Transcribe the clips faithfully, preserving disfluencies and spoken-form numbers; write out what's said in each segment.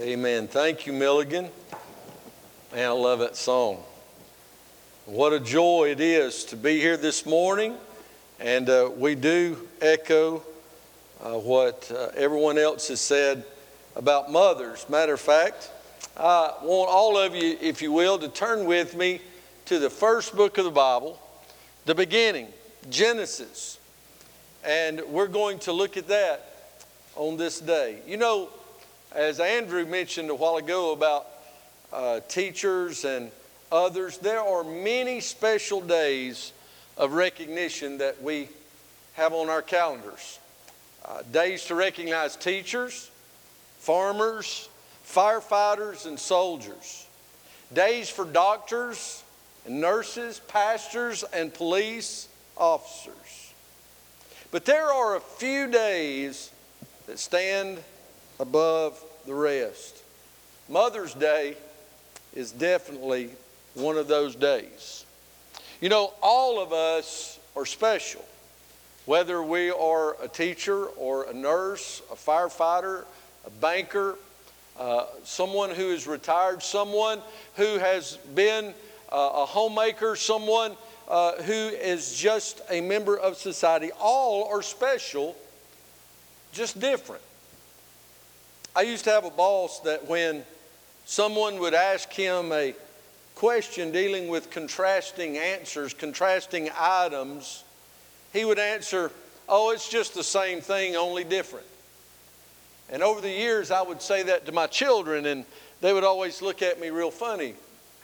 Amen. Thank you, Milligan. Man, I love that song. What a joy it is to be here this morning. And uh, we do echo uh, what uh, everyone else has said about mothers. Matter of fact, I want all of you, if you will, to turn with me to the first book of the Bible, the beginning, Genesis. And we're going to look at that on this day. You know, as Andrew mentioned a while ago about uh, teachers and others, there are many special days of recognition that we have on our calendars. Uh, days to recognize teachers, farmers, firefighters, and soldiers. Days for doctors and nurses, pastors, and police officers. But there are a few days that stand above the rest. Mother's Day is definitely one of those days. You know, all of us are special, whether we are a teacher or a nurse, a firefighter, a banker, uh, someone who is retired, someone who has been uh, a homemaker, someone uh, who is just a member of society. All are special, just different. I used to have a boss that when someone would ask him a question dealing with contrasting answers, contrasting items, he would answer, "Oh, it's just the same thing, only different." And over the years, I would say that to my children, and they would always look at me real funny.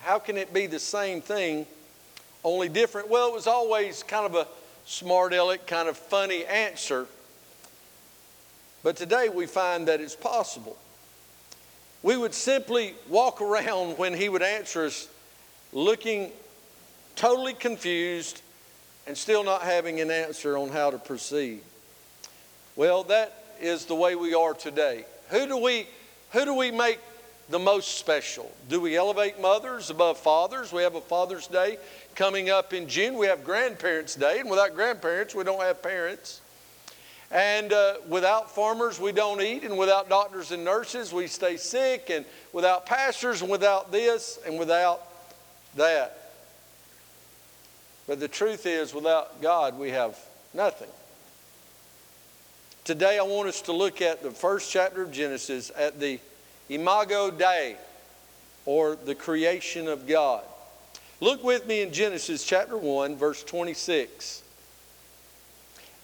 How can it be the same thing, only different? Well, it was always kind of a smart aleck, kind of funny answer. But today we find that it's possible. We would simply walk around when he would answer us looking totally confused and still not having an answer on how to proceed. Well, that is the way we are today. Who do we, who do we make the most special? Do we elevate mothers above fathers? We have a Father's Day coming up in June. We have Grandparents' Day, and without grandparents, we don't have parents. And uh, without farmers, we don't eat. And without doctors and nurses, we stay sick. And without pastors, and without this, and without that. But the truth is, without God, we have nothing. Today, I want us to look at the first chapter of Genesis, at the Imago Dei, or the creation of God. Look with me in Genesis chapter one, verse twenty-six.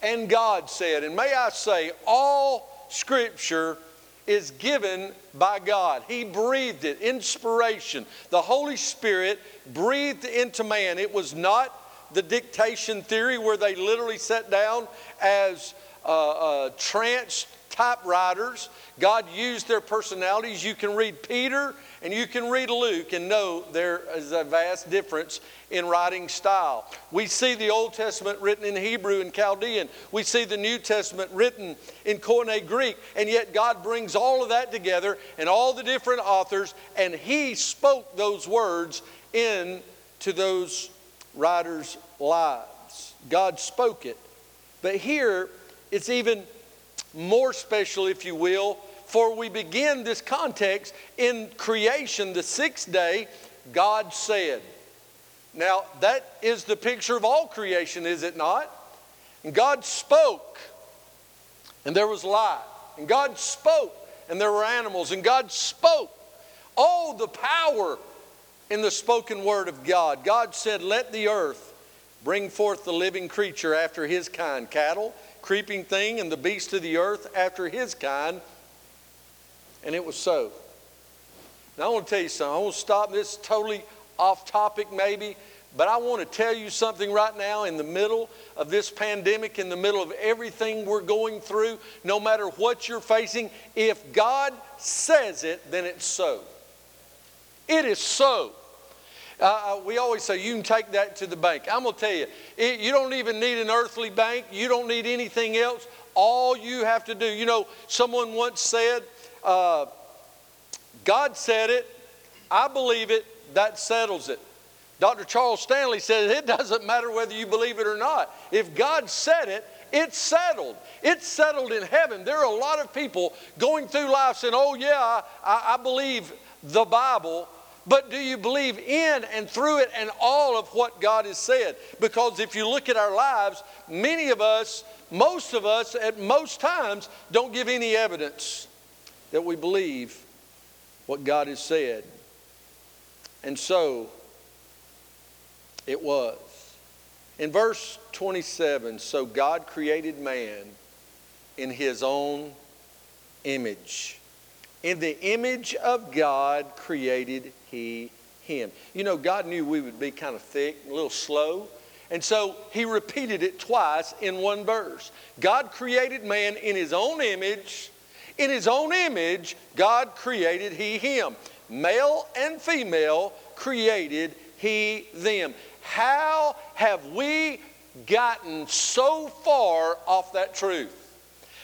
And God said, and may I say, all Scripture is given by God. He breathed it, inspiration. The Holy Spirit breathed into man. It was not the dictation theory where they literally sat down as uh, uh, tranced typewriters. God used their personalities. You can read Peter and you can read Luke and know there is a vast difference in writing style. We see the Old Testament written in Hebrew and Chaldean. We see the New Testament written in Koine Greek. And yet God brings all of that together and all the different authors, and He spoke those words into those writers' lives. God spoke it. But here it's even more special, if you will, for we begin this context in creation, the sixth day, God said. Now, that is the picture of all creation, is it not? And God spoke, and there was light. And God spoke, and there were animals. And God spoke. All the power in the spoken word of God. God said, let the earth bring forth the living creature after his kind, cattle, creeping thing, and the beast of the earth after his kind. And it was so. Now I want to tell you something. I want to stop this, totally off topic maybe, but I want to tell you something right now in the middle of this pandemic, in the middle of everything we're going through, no matter what you're facing, if God says it, then it's so. It is so. Uh, we always say you can take that to the bank. I'm going to tell you, it, you don't even need an earthly bank. You don't need anything else. All you have to do, you know, someone once said, uh, God said it, I believe it, that settles it. Doctor Charles Stanley says it doesn't matter whether you believe it or not. If God said it It's settled. It's settled in heaven. There are a lot of people going through life saying, oh yeah, I, I believe the Bible. But do you believe in and through it and all of what God has said? Because if you look at our lives, many of us, most of us at most times don't give any evidence that we believe what God has said. And so it was. In verse twenty-seven, so God created man in his own image. In the image of God created he him. You know, God knew we would be kind of thick, a little slow. And so he repeated it twice in one verse. God created man in his own image. In his own image, God created he him. Male and female created he them. How have we gotten so far off that truth?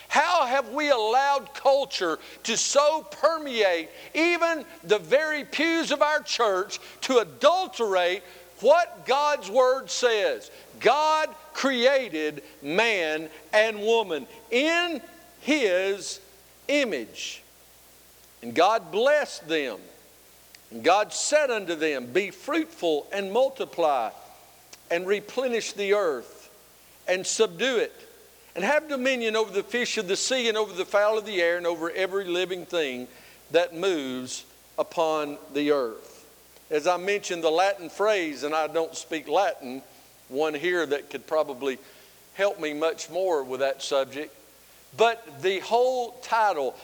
How have we allowed culture to so permeate even the very pews of our church to adulterate what God's Word says? God created man and woman in His image. And God blessed them. And God said unto them, be fruitful and multiply and replenish the earth and subdue it. And have dominion over the fish of the sea and over the fowl of the air and over every living thing that moves upon the earth. As I mentioned the Latin phrase, and I don't speak Latin, one here that could probably help me much more with that subject. But the whole title,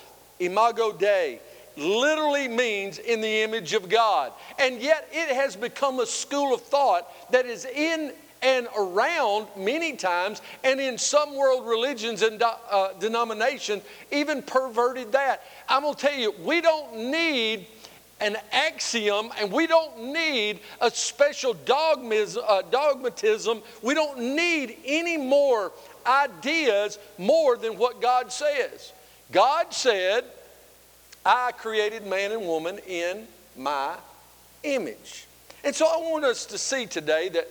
Imago Dei, literally means in the image of God. And yet it has become a school of thought that is in and around many times, and in some world religions and uh, denominations, even perverted that. I'm going to tell you, we don't need an axiom, and we don't need a special dogmism, uh, dogmatism. We don't need any more ideas more than what God says. God said, I created man and woman in my image. And so I want us to see today that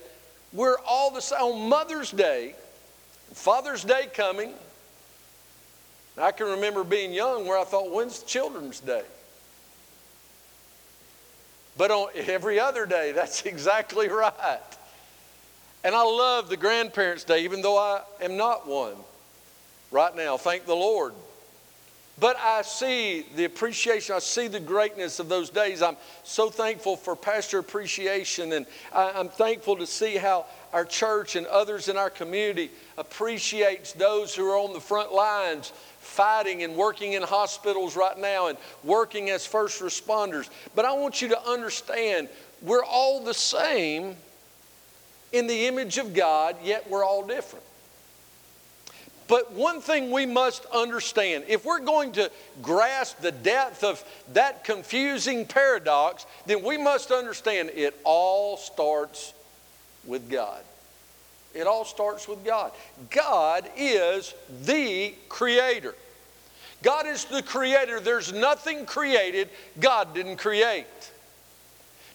we're all the same. On Mother's Day, Father's Day coming, I can remember being young where I thought, when's Children's Day? But on every other day, that's exactly right. And I love the Grandparents' Day, even though I am not one right now. Thank the Lord. But I see the appreciation. I see the greatness of those days. I'm so thankful for pastor appreciation. And I, I'm thankful to see how our church and others in our community appreciates those who are on the front lines fighting and working in hospitals right now and working as first responders. But I want you to understand we're all the same in the image of God, yet we're all different. But one thing we must understand, if we're going to grasp the depth of that confusing paradox, then we must understand it all starts with God. It all starts with God. God is the creator. God is the creator. There's nothing created God didn't create.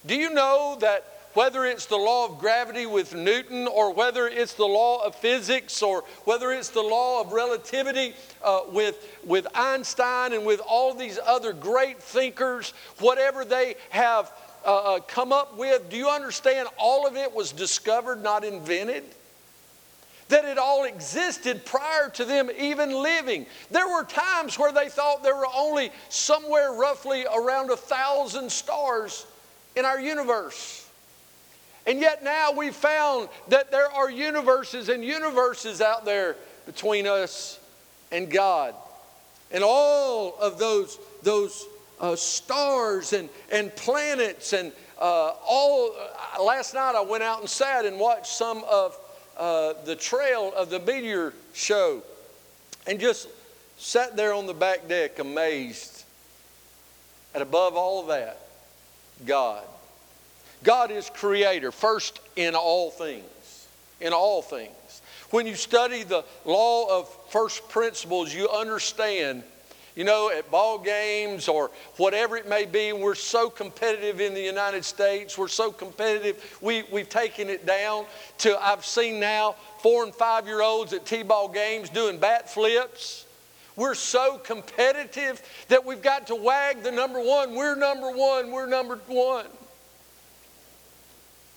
Do you know that whether it's the law of gravity with Newton or whether it's the law of physics or whether it's the law of relativity uh, with, with Einstein and with all these other great thinkers, whatever they have uh, come up with, do you understand all of it was discovered, not invented? That it all existed prior to them even living. There were times where they thought there were only somewhere roughly around a thousand stars in our universe. And yet now we've found that there are universes and universes out there between us and God. And all of those, those uh, stars and, and planets and uh, all... Uh, last night I went out and sat and watched some of uh, the trail of the meteor show and just sat there on the back deck amazed at above all of that, God. God is creator, first in all things, in all things. When you study the law of first principles, you understand you know, at ball games or whatever it may be. We're so competitive in the United States. We're so competitive. We, we've taken it down to, I've seen now, four and five-year-olds at T-ball games doing bat flips. We're so competitive that we've got to wag the number one. We're number one. We're number one.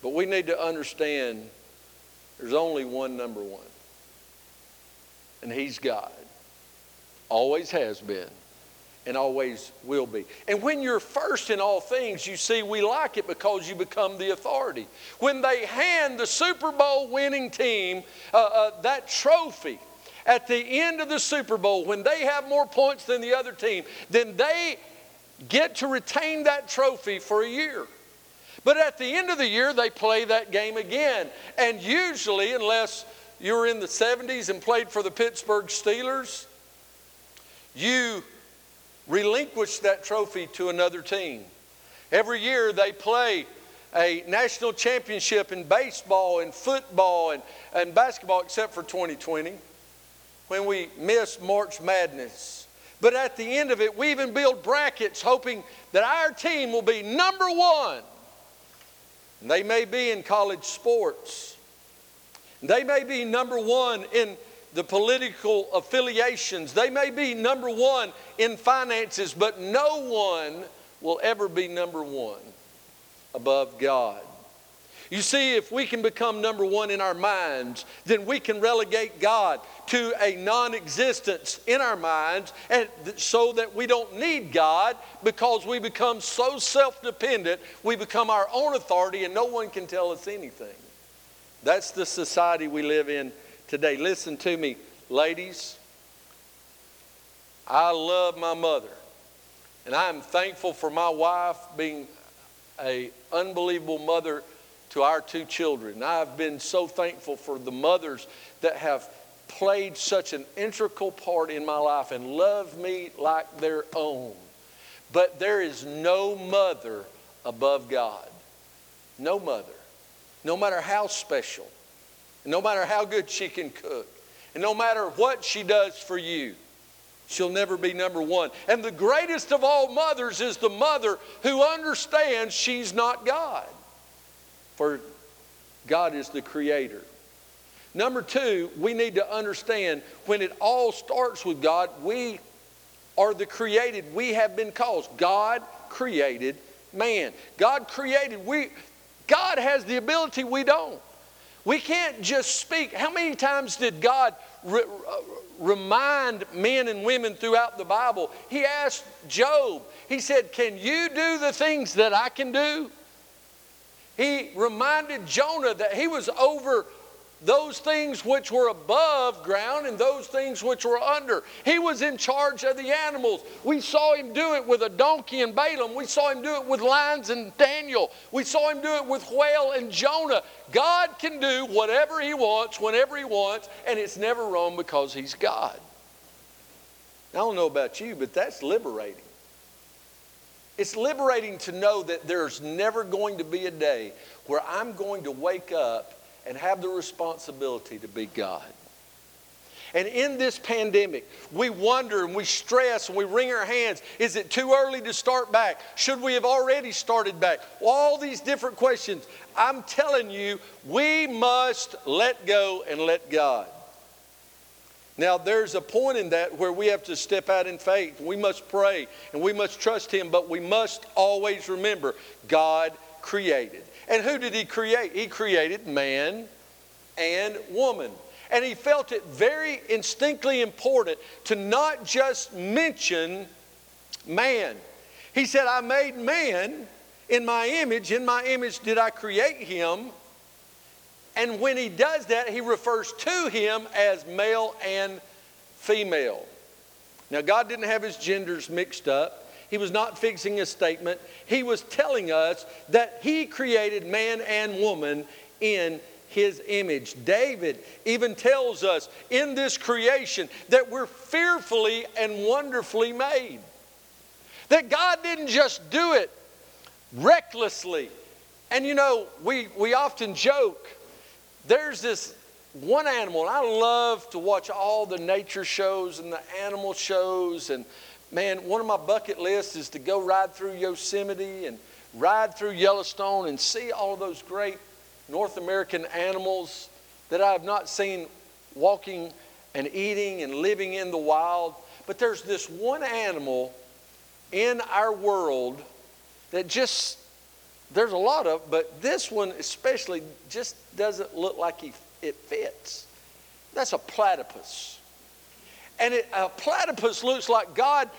But we need to understand there's only one number one. And he's God. Always has been and always will be. And when you're first in all things, you see, we like it because you become the authority. When they hand the Super Bowl winning team uh, uh, that trophy at the end of the Super Bowl, when they have more points than the other team, then they get to retain that trophy for a year. But at the end of the year, they play that game again. And usually, unless you were in the seventies and played for the Pittsburgh Steelers, you relinquish that trophy to another team. Every year they play a national championship in baseball and football and, and basketball, except for twenty twenty, when we missed March Madness. But at the end of it, we even build brackets hoping that our team will be number one. And they may be in college sports. They may be number one in the political affiliations. They may be number one in finances, but no one will ever be number one above God. You see, if we can become number one in our minds, then we can relegate God to a non-existence in our minds, and th- so that we don't need God, because we become so self-dependent, we become our own authority and no one can tell us anything. That's the society we live in today. Listen to me, ladies. I love my mother, and I am thankful for my wife being an unbelievable mother to our two children. I've been so thankful for the mothers that have played such an integral part in my life and loved me like their own. But there is no mother above God. No mother. No matter how special, and no matter how good she can cook, and no matter what she does for you, she'll never be number one. And the greatest of all mothers is the mother who understands she's not God, for God is the creator. Number two, we need to understand when it all starts with God, we are the created. We have been caused. God created man. God created we. God has the ability we don't. We can't just speak. How many times did God re- remind men and women throughout the Bible? He asked Job, he said, "Can you do the things that I can do?" He reminded Jonah that he was over those things which were above ground and those things which were under. He was in charge of the animals. We saw him do it with a donkey and Balaam. We saw him do it with lions and Daniel. We saw him do it with whale and Jonah. God can do whatever he wants, whenever he wants, and it's never wrong because he's God. I don't know about you, but that's liberating. It's liberating to know that there's never going to be a day where I'm going to wake up and have the responsibility to be God. And in this pandemic, we wonder and we stress and we wring our hands. Is it too early to start back? Should we have already started back? All these different questions. I'm telling you, we must let go and let God. Now, there's a point in that where we have to step out in faith. We must pray and we must trust him, but we must always remember God created. And who did he create? He created man and woman. And he felt it very instinctively important to not just mention man. He said, I made man in my image. In my image did I create him. And when he does that, he refers to him as male and female. Now, God didn't have his genders mixed up. He was not fixing a statement. He was telling us that he created man and woman in his image. David even tells us in this creation that we're fearfully and wonderfully made. That God didn't just do it recklessly. And you know, we, we often joke, there's this one animal, and I love to watch all the nature shows and the animal shows and Man, one of my bucket lists is to go ride through Yosemite and ride through Yellowstone and see all those great North American animals that I have not seen walking and eating and living in the wild. But there's this one animal in our world that just, there's a lot of, but this one especially just doesn't look like he, it fits. That's a platypus. And it, a platypus looks like God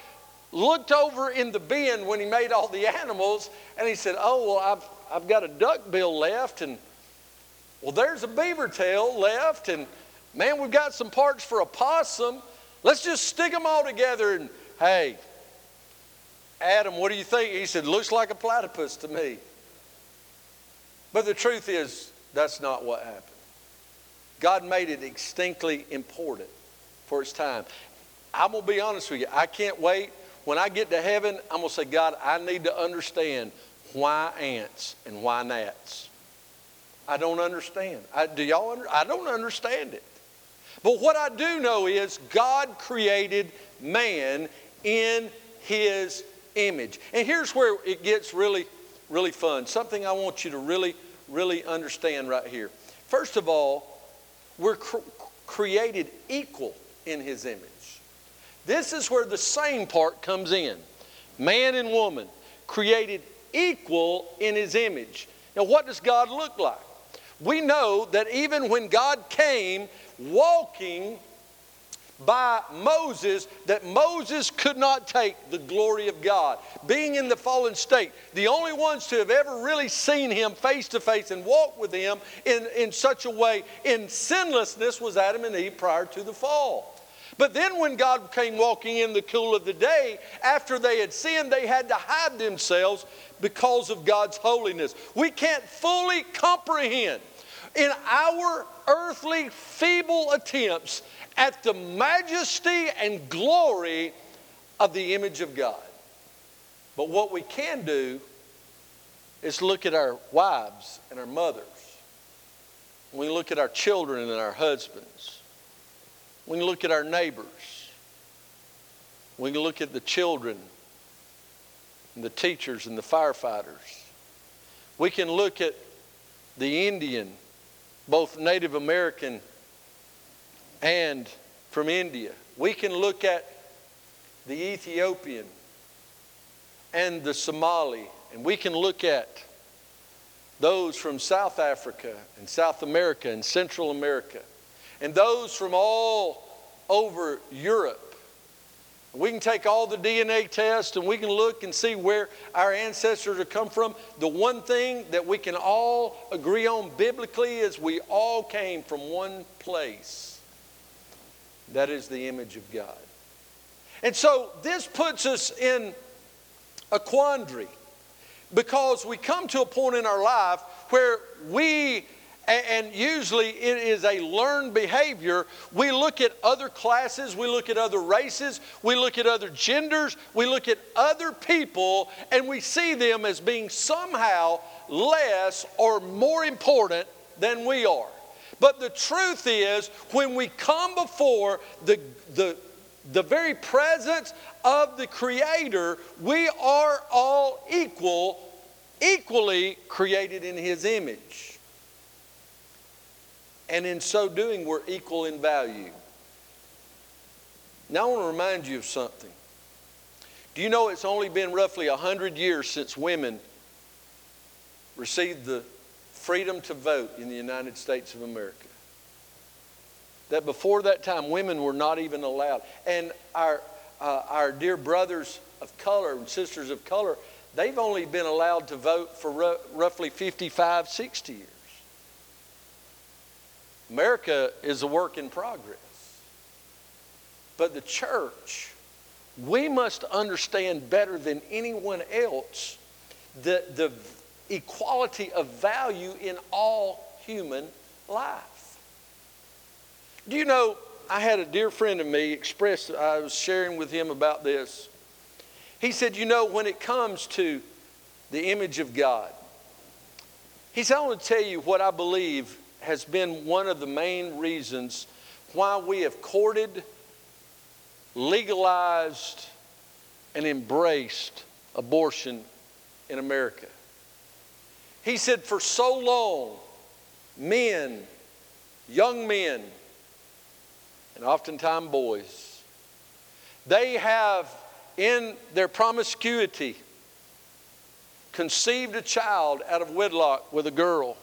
looked over in the bin when he made all the animals, and he said, oh, well, I've, I've got a duck bill left, and well, there's a beaver tail left, and man, we've got some parts for a possum. Let's just stick them all together, and hey, Adam, what do you think? He said, looks like a platypus to me. But the truth is, that's not what happened. God made it distinctly important for its time. I'm going to be honest with you. I can't wait. When I get to heaven, I'm going to say, God, I need to understand why ants and why gnats. I don't understand. I, do y'all under, I don't understand it. But what I do know is God created man in his image. And here's where it gets really, really fun. Something I want you to really, really understand right here. First of all, we're cr- created equal in his image. This is where the same part comes in. Man and woman, created equal in his image. Now, what does God look like? We know that even when God came walking by Moses, that Moses could not take the glory of God. Being in the fallen state, the only ones to have ever really seen him face to face and walked with him in, in such a way in sinlessness was Adam and Eve prior to the fall. But then when God came walking in the cool of the day, after they had sinned, they had to hide themselves because of God's holiness. We can't fully comprehend in our earthly feeble attempts at the majesty and glory of the image of God. But what we can do is look at our wives and our mothers. We look at our children and our husbands. We can look at our neighbors. We can look at the children and the teachers and the firefighters. We can look at the Indian, both Native American and from India. We can look at the Ethiopian and the Somali, and we can look at those from South Africa and South America and Central America, and those from all over Europe. We can take all the D N A tests and we can look and see where our ancestors have come from. The one thing that we can all agree on biblically is we all came from one place. That is the image of God. And so this puts us in a quandary, because we come to a point in our life where we, and usually it is a learned behavior, we look at other classes, we look at other races, we look at other genders, we look at other people, and we see them as being somehow less or more important than we are. But the truth is, when we come before the, the, the very presence of the Creator, we are all equal, equally created in his image. And in so doing, we're equal in value. Now I want to remind you of something. Do you know it's only been roughly one hundred years since women received the freedom to vote in the United States of America? That before that time, women were not even allowed. And our, uh, our dear brothers of color and sisters of color, they've only been allowed to vote for r- roughly fifty-five, sixty years. America is a work in progress. But the church, we must understand better than anyone else the, the equality of value in all human life. Do you know, I had a dear friend of me express, I was sharing with him about this. He said, you know, when it comes to the image of God, he said, I want to tell you what I believe has been one of the main reasons why we have courted, legalized, and embraced abortion in America. He said, for so long, men, young men, and oftentimes boys, they have in their promiscuity conceived a child out of wedlock with a girl.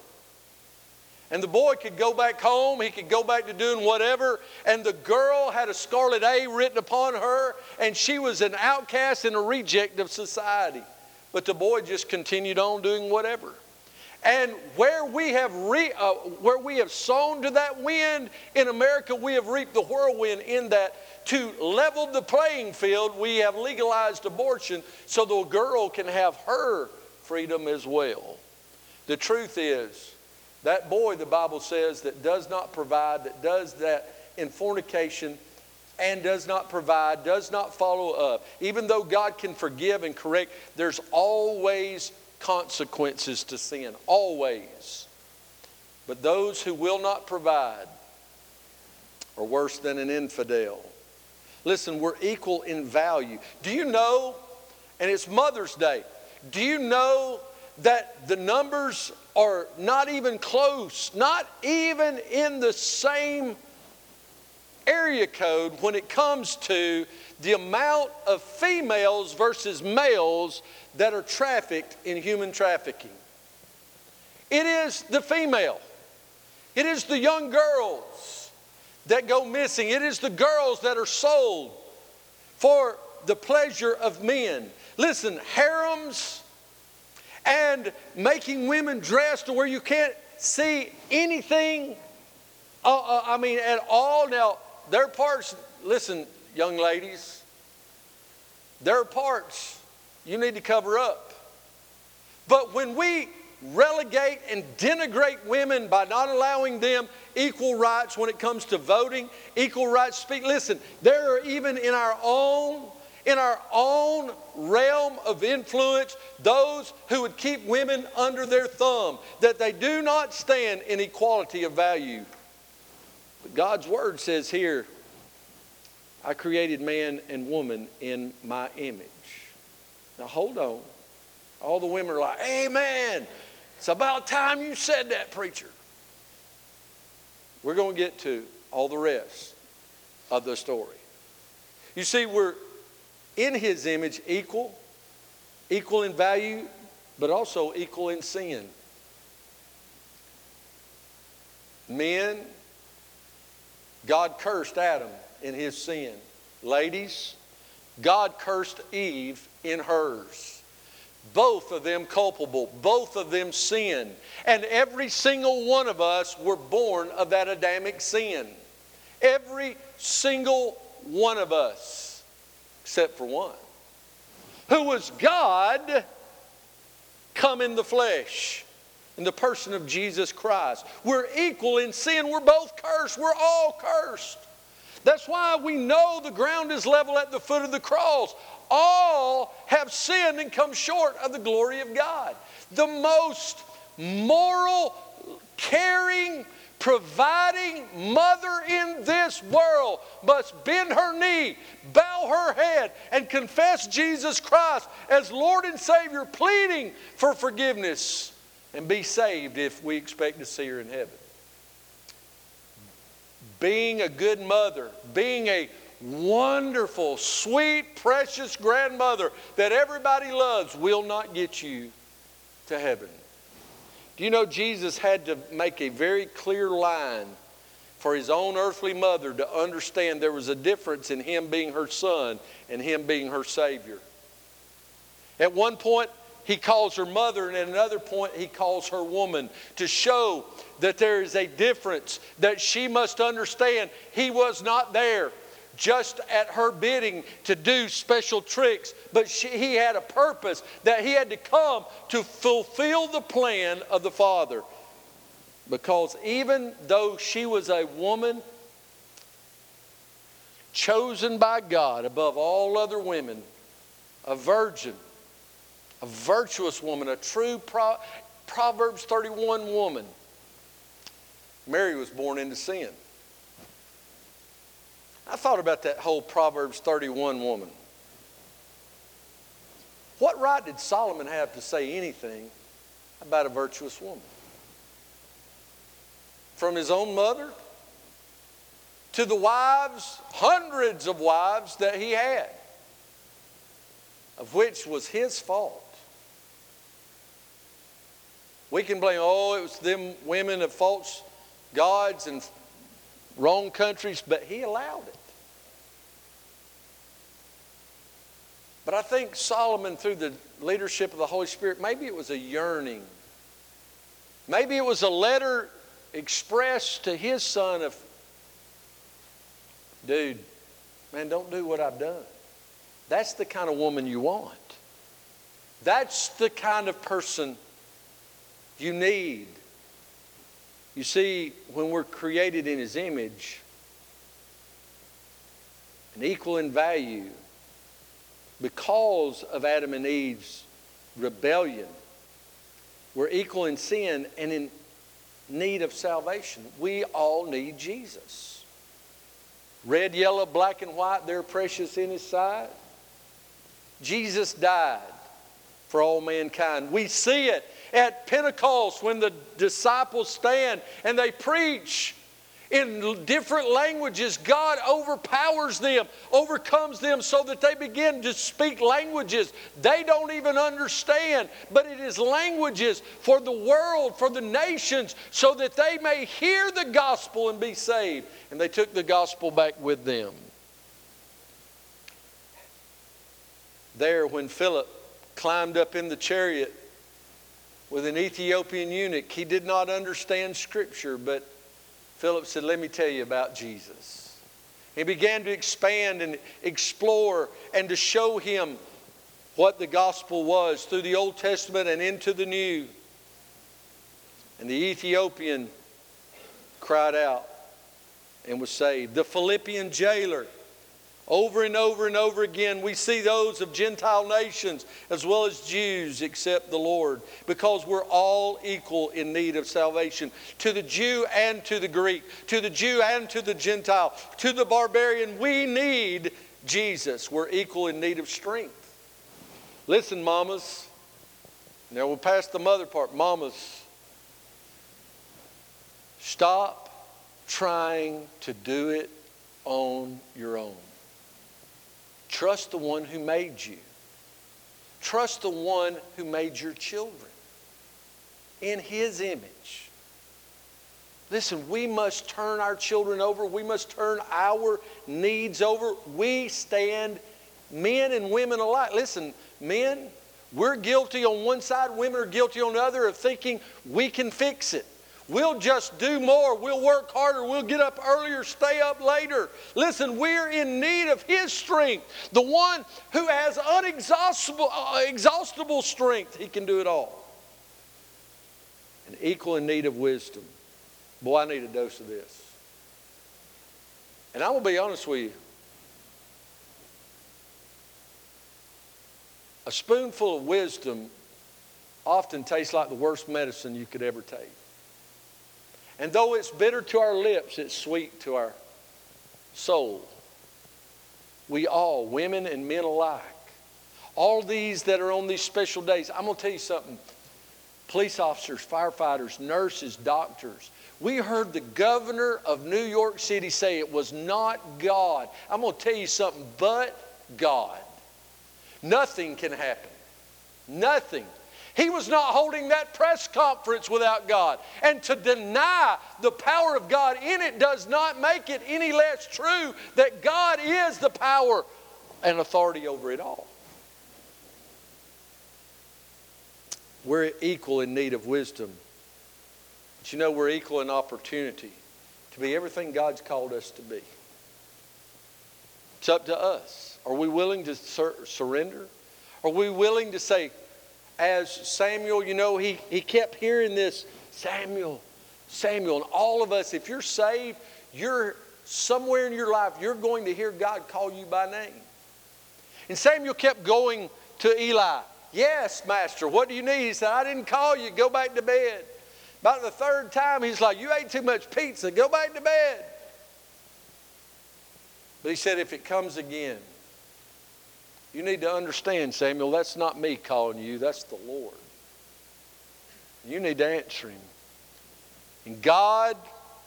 And the boy could go back home, he could go back to doing whatever, and the girl had a scarlet A written upon her, and she was an outcast and a reject of society. But the boy just continued on doing whatever. And where we have re, uh, where we have sown to that wind in America, we have reaped the whirlwind in that to level the playing field, we have legalized abortion so the girl can have her freedom as well. The truth is, that boy, the Bible says, that does not provide, that does that in fornication and does not provide, does not follow up. Even though God can forgive and correct, there's always consequences to sin, always. But those who will not provide are worse than an infidel. Listen, we're equal in value. Do you know, and it's Mother's Day, do you know that the numbers are not even close, not even in the same area code when it comes to the amount of females versus males that are trafficked in human trafficking? It is the female. It is the young girls that go missing. It is the girls that are sold for the pleasure of men. Listen, harems and making women dress to where you can't see anything, uh, uh, I mean, at all. Now, their parts, listen, young ladies, their parts you need to cover up. But when we relegate and denigrate women by not allowing them equal rights when it comes to voting, equal rights to speak, listen, there are even in our own In our own realm of influence, those who would keep women under their thumb, that they do not stand in equality of value. But God's word says here, I created man and woman in my image. Now hold on. All the women are like, amen. It's about time you said that, preacher. We're going to get to all the rest of the story. You see, we're in his image, equal, equal in value, but also equal in sin. Men, God cursed Adam in his sin. Ladies, God cursed Eve in hers. Both of them culpable, both of them sin. And every single one of us were born of that Adamic sin. Every single one of us. Except for one, who was God come in the flesh, in the person of Jesus Christ. We're equal in sin. We're both cursed. We're all cursed. That's why we know the ground is level at the foot of the cross. All have sinned and come short of the glory of God. The most moral, caring, providing mother in this world must bend her knee, bow her head, and confess Jesus Christ as Lord and Savior, pleading for forgiveness and be saved if we expect to see her in heaven. Being a good mother, being a wonderful, sweet, precious grandmother that everybody loves will not get you to heaven. Do you know Jesus had to make a very clear line for his own earthly mother to understand there was a difference in him being her son and him being her Savior? At one point, he calls her mother, and at another point, he calls her woman to show that there is a difference, that she must understand he was not there just at her bidding to do special tricks, but she, he had a purpose that he had to come to fulfill the plan of the Father. Because even though she was a woman chosen by God above all other women, a virgin, a virtuous woman, a true Pro- Proverbs thirty-one woman, Mary was born into sin. I thought about that whole Proverbs thirty-one woman. What right did Solomon have to say anything about a virtuous woman? From his own mother to the wives, hundreds of wives that he had, of which was his fault. We can blame, oh, it was them women of false gods and wrong countries, but he allowed it. But I think Solomon, through the leadership of the Holy Spirit, maybe it was a yearning. Maybe it was a letter expressed to his son of, dude, man, don't do what I've done. That's the kind of woman you want. That's the kind of person you need. You see, when we're created in His image and equal in value, because of Adam and Eve's rebellion, we're equal in sin and in need of salvation. We all need Jesus. Red, yellow, black, and white, they're precious in His sight. Jesus died for all mankind. We see it at Pentecost when the disciples stand and they preach in different languages. God overpowers them, overcomes them, so that they begin to speak languages they don't even understand. But it is languages for the world, for the nations, so that they may hear the gospel and be saved. And they took the gospel back with them. There, when Philip climbed up in the chariot with an Ethiopian eunuch, he did not understand Scripture, but Philip said, let me tell you about Jesus. He began to expand and explore and to show him what the gospel was through the Old Testament and into the New. And the Ethiopian cried out and was saved. The Philippian jailer. Over and over and over again, we see those of Gentile nations as well as Jews accept the Lord, because we're all equal in need of salvation, to the Jew and to the Greek, to the Jew and to the Gentile, to the barbarian. We need Jesus. We're equal in need of strength. Listen, mamas. Now we'll pass the mother part. Mamas, stop trying to do it on your own. Trust the one who made you. Trust the one who made your children in His image. Listen, we must turn our children over. We must turn our needs over. We stand, men and women alike. Listen, men, we're guilty on one side. Women are guilty on the other of thinking we can fix it. We'll just do more. We'll work harder. We'll get up earlier, stay up later. Listen, we're in need of His strength. The one who has unexhaustible uh, exhaustible strength. He can do it all. And equal in need of wisdom. Boy, I need a dose of this. And I'm going to be honest with you. A spoonful of wisdom often tastes like the worst medicine you could ever take. And though it's bitter to our lips, it's sweet to our soul. We all, women and men alike, all these that are on these special days, I'm going to tell you something. Police officers, firefighters, nurses, doctors. We heard the governor of New York City say it was not God. I'm going to tell you something, but God. Nothing can happen. Nothing. He was not holding that press conference without God. And to deny the power of God in it does not make it any less true that God is the power and authority over it all. We're equal in need of wisdom. But you know, we're equal in opportunity to be everything God's called us to be. It's up to us. Are we willing to sur- surrender? Are we willing to say, as Samuel, you know, he, he kept hearing this, Samuel, Samuel. And all of us, if you're saved, you're somewhere in your life, you're going to hear God call you by name. And Samuel kept going to Eli. Yes, master, what do you need? He said, I didn't call you. Go back to bed. About the third time, he's like, you ate too much pizza. Go back to bed. But he said, if it comes again, You need to understand, Samuel, that's not me calling you. That's the Lord. You need to answer him. And God,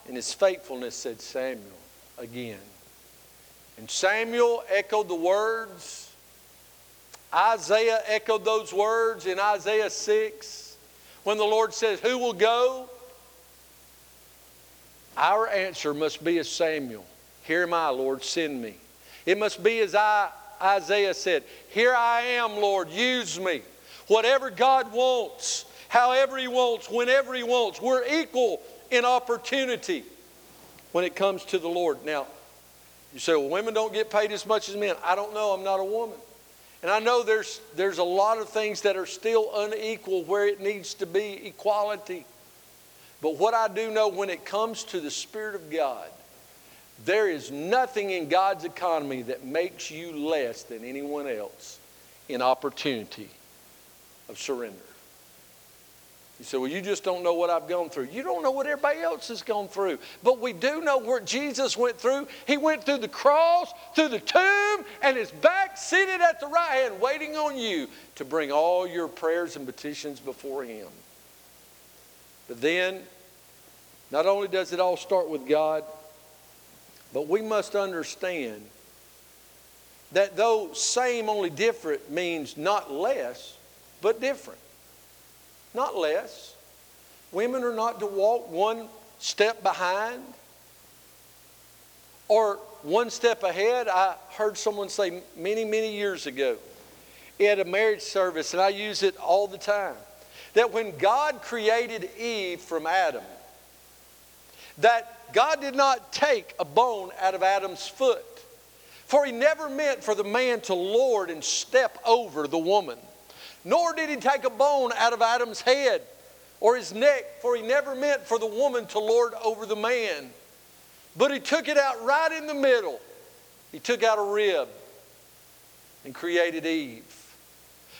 in his faithfulness, said, Samuel, again. And Samuel echoed the words. Isaiah echoed those words in Isaiah six. When the Lord says, who will go? Our answer must be as Samuel. Here am I, Lord, send me. It must be as I, Isaiah said, here I am, Lord, use me. Whatever God wants, however he wants, whenever he wants, we're equal in opportunity when it comes to the Lord. Now, you say, well, women don't get paid as much as men. I don't know. I'm not a woman. And I know there's, there's a lot of things that are still unequal where it needs to be equality. But what I do know, when it comes to the Spirit of God, there is nothing in God's economy that makes you less than anyone else in opportunity of surrender. You say, well, you just don't know what I've gone through. You don't know what everybody else has gone through. But we do know where Jesus went through. He went through the cross, through the tomb, and is back seated at the right hand waiting on you to bring all your prayers and petitions before him. But then, not only does it all start with God, but we must understand that though same only different means not less, but different. Not less. Women are not to walk one step behind or one step ahead. I heard someone say many, many years ago at a marriage service, and I use it all the time, that when God created Eve from Adam, that God did not take a bone out of Adam's foot, for he never meant for the man to lord and step over the woman. Nor did he take a bone out of Adam's head or his neck, for he never meant for the woman to lord over the man. But he took it out right in the middle. He took out a rib and created Eve.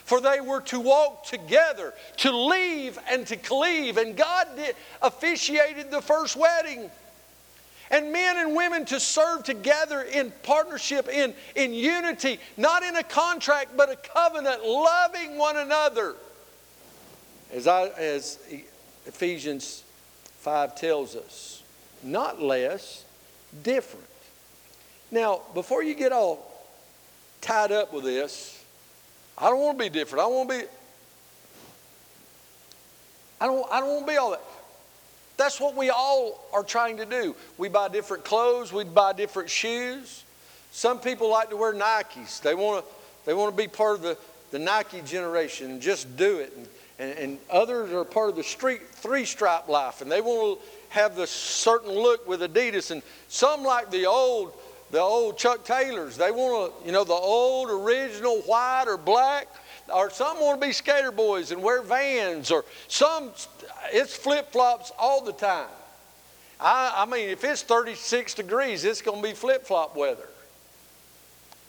For they were to walk together, to leave and to cleave. And God did, officiated the first wedding. And men and women to serve together in partnership, in, in unity, not in a contract, but a covenant, loving one another. As, I, as Ephesians five tells us, not less, different. Now, before you get all tied up with this, I don't want to be different. I want to be, I don't, I don't want to be all that. That's what we all are trying to do. We buy different clothes. We buy different shoes. Some people like to wear Nikes. They want to they want to be part of the, the Nike generation and just do it. And, and, and others are part of the street three-stripe life, and they want to have the certain look with Adidas. And some like the old the old Chuck Taylors. They want to, you know, the old original white or black. Or some want to be skater boys and wear Vans, or some, it's flip-flops all the time. I, I mean, if it's thirty-six degrees, it's going to be flip-flop weather.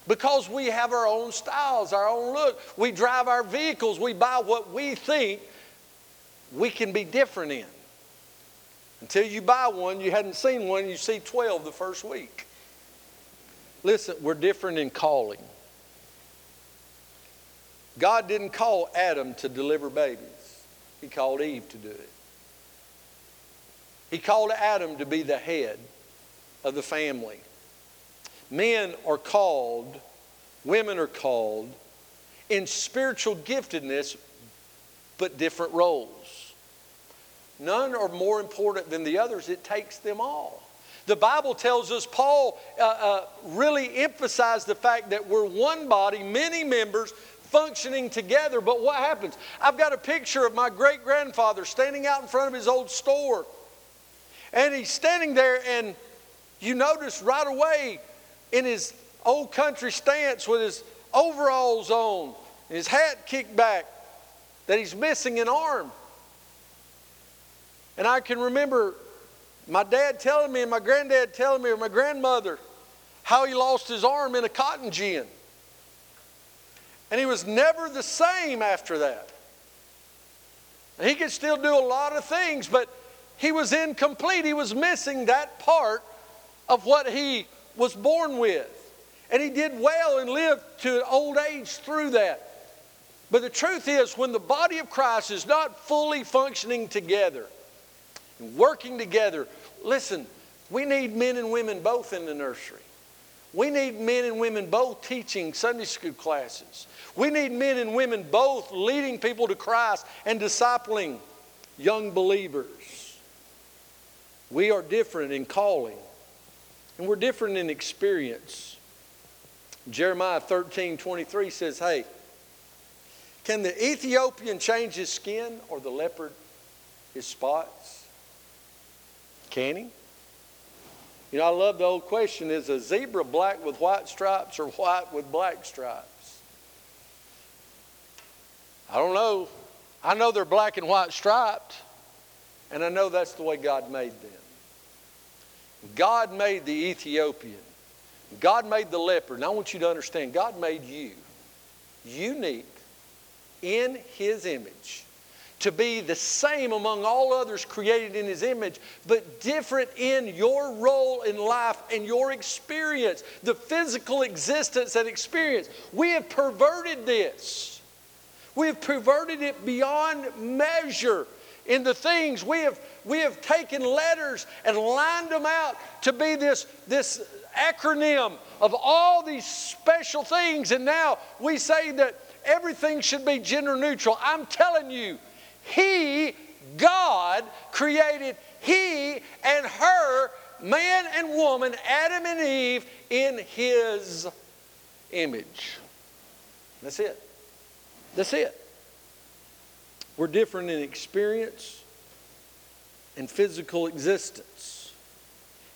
Because we have our own styles, our own look. We drive our vehicles. We buy what we think we can be different in. Until you buy one, you hadn't seen one, you see twelve the first week. Listen, we're different in calling. God didn't call Adam to deliver babies. He called Eve to do it. He called Adam to be the head of the family. Men are called, women are called in spiritual giftedness, but different roles. None are more important than the others. It takes them all. The Bible tells us Paul uh, uh, really emphasized the fact that we're one body, many members, functioning together. But what happens? I've got a picture of my great-grandfather standing out in front of his old store. And he's standing there, and you notice right away in his old country stance with his overalls on and his hat kicked back that he's missing an arm. And I can remember my dad telling me and my granddad telling me or my grandmother how he lost his arm in a cotton gin. And he was never the same after that. And he could still do a lot of things, but he was incomplete. He was missing that part of what he was born with. And he did well and lived to old age through that. But the truth is, when the body of Christ is not fully functioning together and working together, listen, we need men and women both in the nursery. We need men and women both teaching Sunday school classes. We need men and women both leading people to Christ and discipling young believers. We are different in calling, and we're different in experience. Jeremiah thirteen twenty-three says, hey, can the Ethiopian change his skin or the leopard his spots? Can he? You know, I love the old question, is a zebra black with white stripes or white with black stripes? I don't know. I know they're black and white striped, and I know that's the way God made them. God made the Ethiopian. God made the leopard. And I want you to understand, God made you unique in His image, to be the same among all others created in His image, but different in your role in life and your experience, the physical existence and experience. We have perverted this. We have perverted it beyond measure in the things. We have, we have taken letters and lined them out to be this, this acronym of all these special things. And now we say that everything should be gender neutral. I'm telling you, He, God, created he and her, man and woman, Adam and Eve, in His image. That's it. That's it. We're different in experience and physical existence.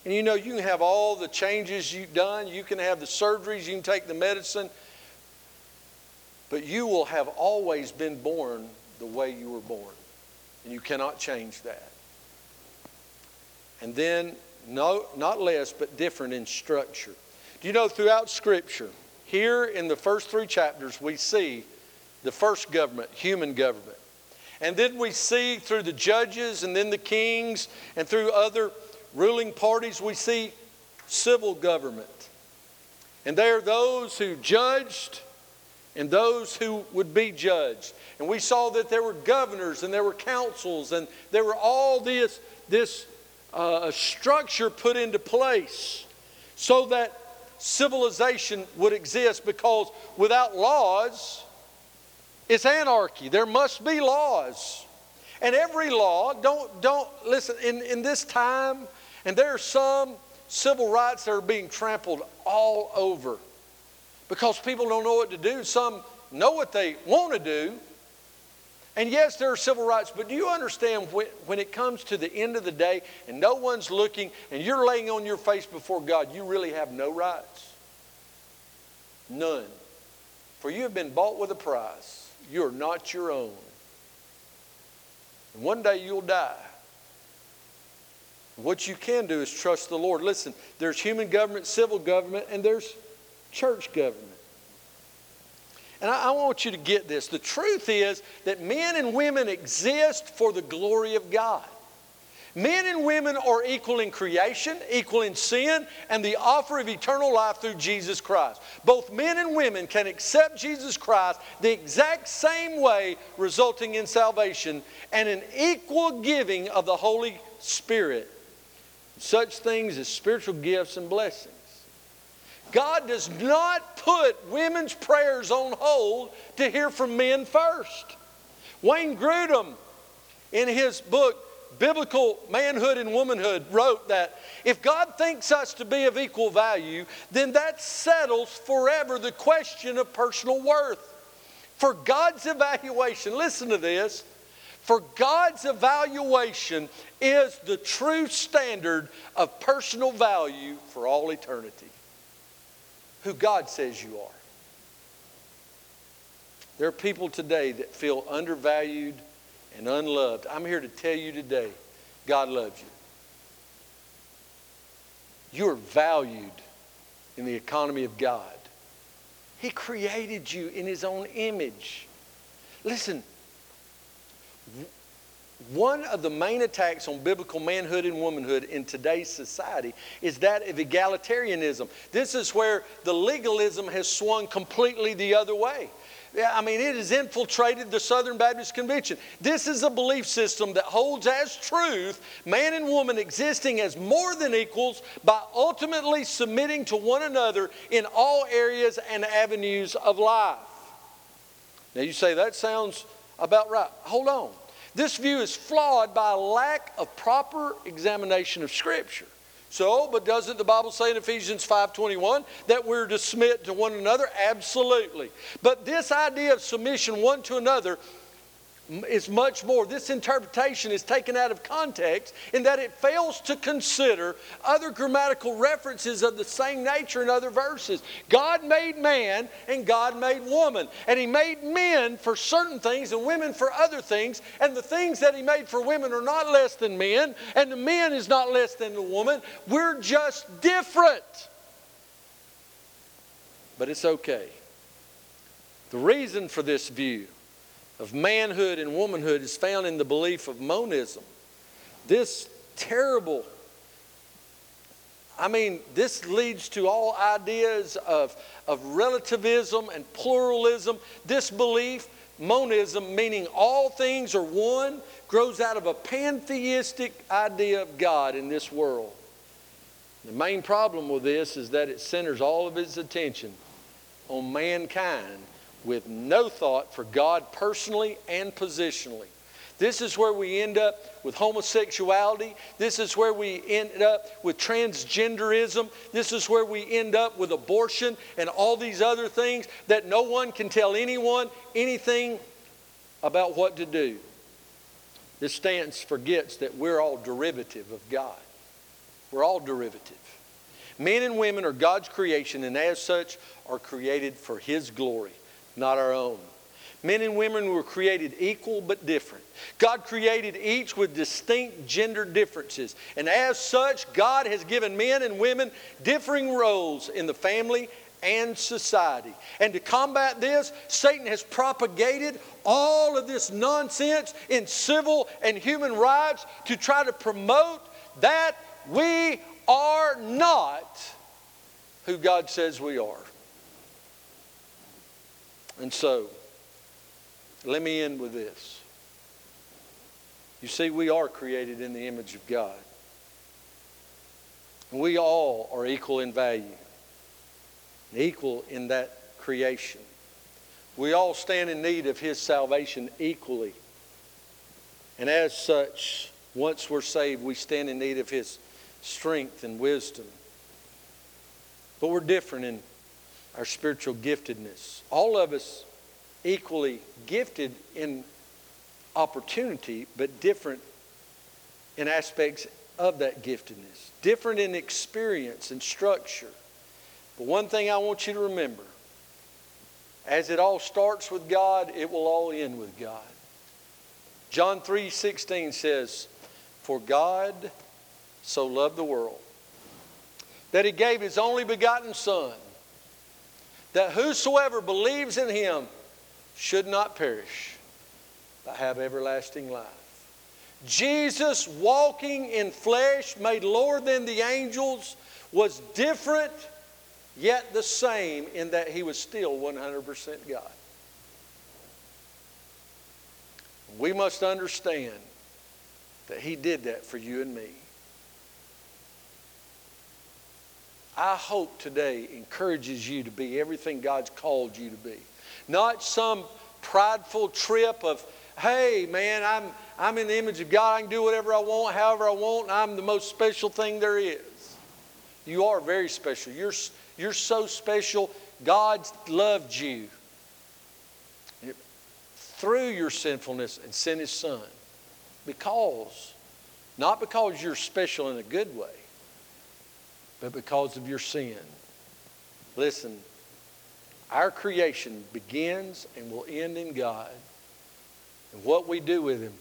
And you know, you can have all the changes you've done. You can have the surgeries. You can take the medicine. But you will have always been born the way you were born, and you cannot change that. And then no, not less, but different in structure. Do you know, throughout Scripture, here in the first three chapters, we see the first government, human government, and then we see through the judges and then the kings and through other ruling parties, we see civil government, and they are those who judged and those who would be judged. And we saw that there were governors and there were councils and there were all this, this uh, structure put into place so that civilization would exist, because without laws, it's anarchy. There must be laws. And every law, don't, don't listen, in, in this time, and there are some civil rights that are being trampled all over, because people don't know what to do. Some know what they want to do. And yes, there are civil rights, but do you understand when, when it comes to the end of the day and no one's looking and you're laying on your face before God, you really have no rights? None. For you have been bought with a price. You are not your own. And one day you'll die. What you can do is trust the Lord. Listen, there's human government, civil government, and there's church government. And I, I want you to get this. The truth is that men and women exist for the glory of God. Men and women are equal in creation, equal in sin, and the offer of eternal life through Jesus Christ. Both men and women can accept Jesus Christ the exact same way, resulting in salvation and an equal giving of the Holy Spirit, such things as spiritual gifts and blessings. God does not put women's prayers on hold to hear from men first. Wayne Grudem, in his book, Biblical Manhood and Womanhood, wrote that if God thinks us to be of equal value, then that settles forever the question of personal worth. For God's evaluation, listen to this, for God's evaluation is the true standard of personal value for all eternity. Who God says you are. There are people today that feel undervalued and unloved. I'm here to tell you today, God loves you. You are valued in the economy of God. He created you in His own image. Listen, one of the main attacks on biblical manhood and womanhood in today's society is that of egalitarianism. This is where the legalism has swung completely the other way. I mean, it has infiltrated the Southern Baptist Convention. This is a belief system that holds as truth man and woman existing as more than equals by ultimately submitting to one another in all areas and avenues of life. Now you say, that sounds about right. Hold on. This view is flawed by a lack of proper examination of Scripture. So, but doesn't the Bible say in Ephesians five twenty-one that we're to submit to one another? Absolutely. But this idea of submission one to another is much more. This interpretation is taken out of context in that it fails to consider other grammatical references of the same nature in other verses. God made man and God made woman. And He made men for certain things and women for other things. And the things that He made for women are not less than men. And the man is not less than the woman. We're just different. But it's okay. The reason for this view of manhood and womanhood is found in the belief of monism. This terrible, I mean, this leads to all ideas of, of relativism and pluralism. This belief, monism, meaning all things are one, grows out of a pantheistic idea of God in this world. The main problem with this is that it centers all of its attention on mankind, with no thought for God personally and positionally. This is where we end up with homosexuality. This is where we end up with transgenderism. This is where we end up with abortion and all these other things that no one can tell anyone anything about what to do. This stance forgets that we're all derivative of God. We're all derivative. Men and women are God's creation and as such are created for His glory, not our own. Men and women were created equal but different. God created each with distinct gender differences. And as such, God has given men and women differing roles in the family and society. And to combat this, Satan has propagated all of this nonsense in civil and human rights to try to promote that we are not who God says we are. And so, let me end with this. You see, we are created in the image of God. We all are equal in value, equal in that creation. We all stand in need of His salvation equally. And as such, once we're saved, we stand in need of His strength and wisdom. But we're different in our spiritual giftedness. All of us equally gifted in opportunity, but different in aspects of that giftedness. Different in experience and structure. But one thing I want you to remember, as it all starts with God, it will all end with God. John three sixteen says, "For God so loved the world, that He gave His only begotten Son, that whosoever believes in Him should not perish, but have everlasting life." Jesus, walking in flesh, made lower than the angels, was different, yet the same in that He was still one hundred percent God. We must understand that He did that for you and me. I hope today encourages you to be everything God's called you to be. Not some prideful trip of, hey man, I'm, I'm in the image of God. I can do whatever I want, however I want. And I'm the most special thing there is. You are very special. You're, you're so special. God loved you through your sinfulness and sent His Son. Because, not because you're special in a good way, but because of your sin. Listen, our creation begins and will end in God. And what we do with Him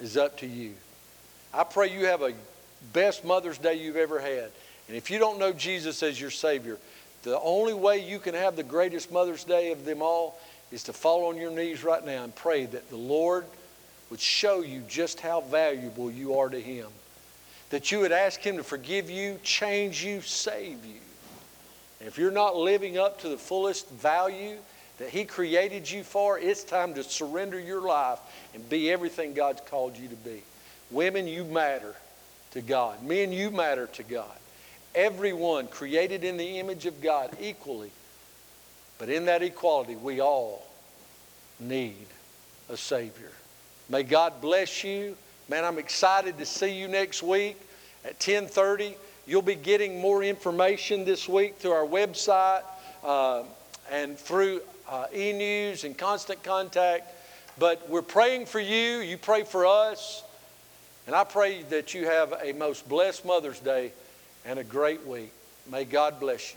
is up to you. I pray you have a best Mother's Day you've ever had. And if you don't know Jesus as your Savior, the only way you can have the greatest Mother's Day of them all is to fall on your knees right now and pray that the Lord would show you just how valuable you are to Him. That you would ask Him to forgive you, change you, save you. And if you're not living up to the fullest value that He created you for, it's time to surrender your life and be everything God's called you to be. Women, you matter to God. Men, you matter to God. Everyone created in the image of God equally. But in that equality, we all need a Savior. May God bless you. Man, I'm excited to see you next week at ten thirty. You'll be getting more information this week through our website uh, and through uh, e-news and Constant Contact. But we're praying for you. You pray for us. And I pray that you have a most blessed Mother's Day and a great week. May God bless you.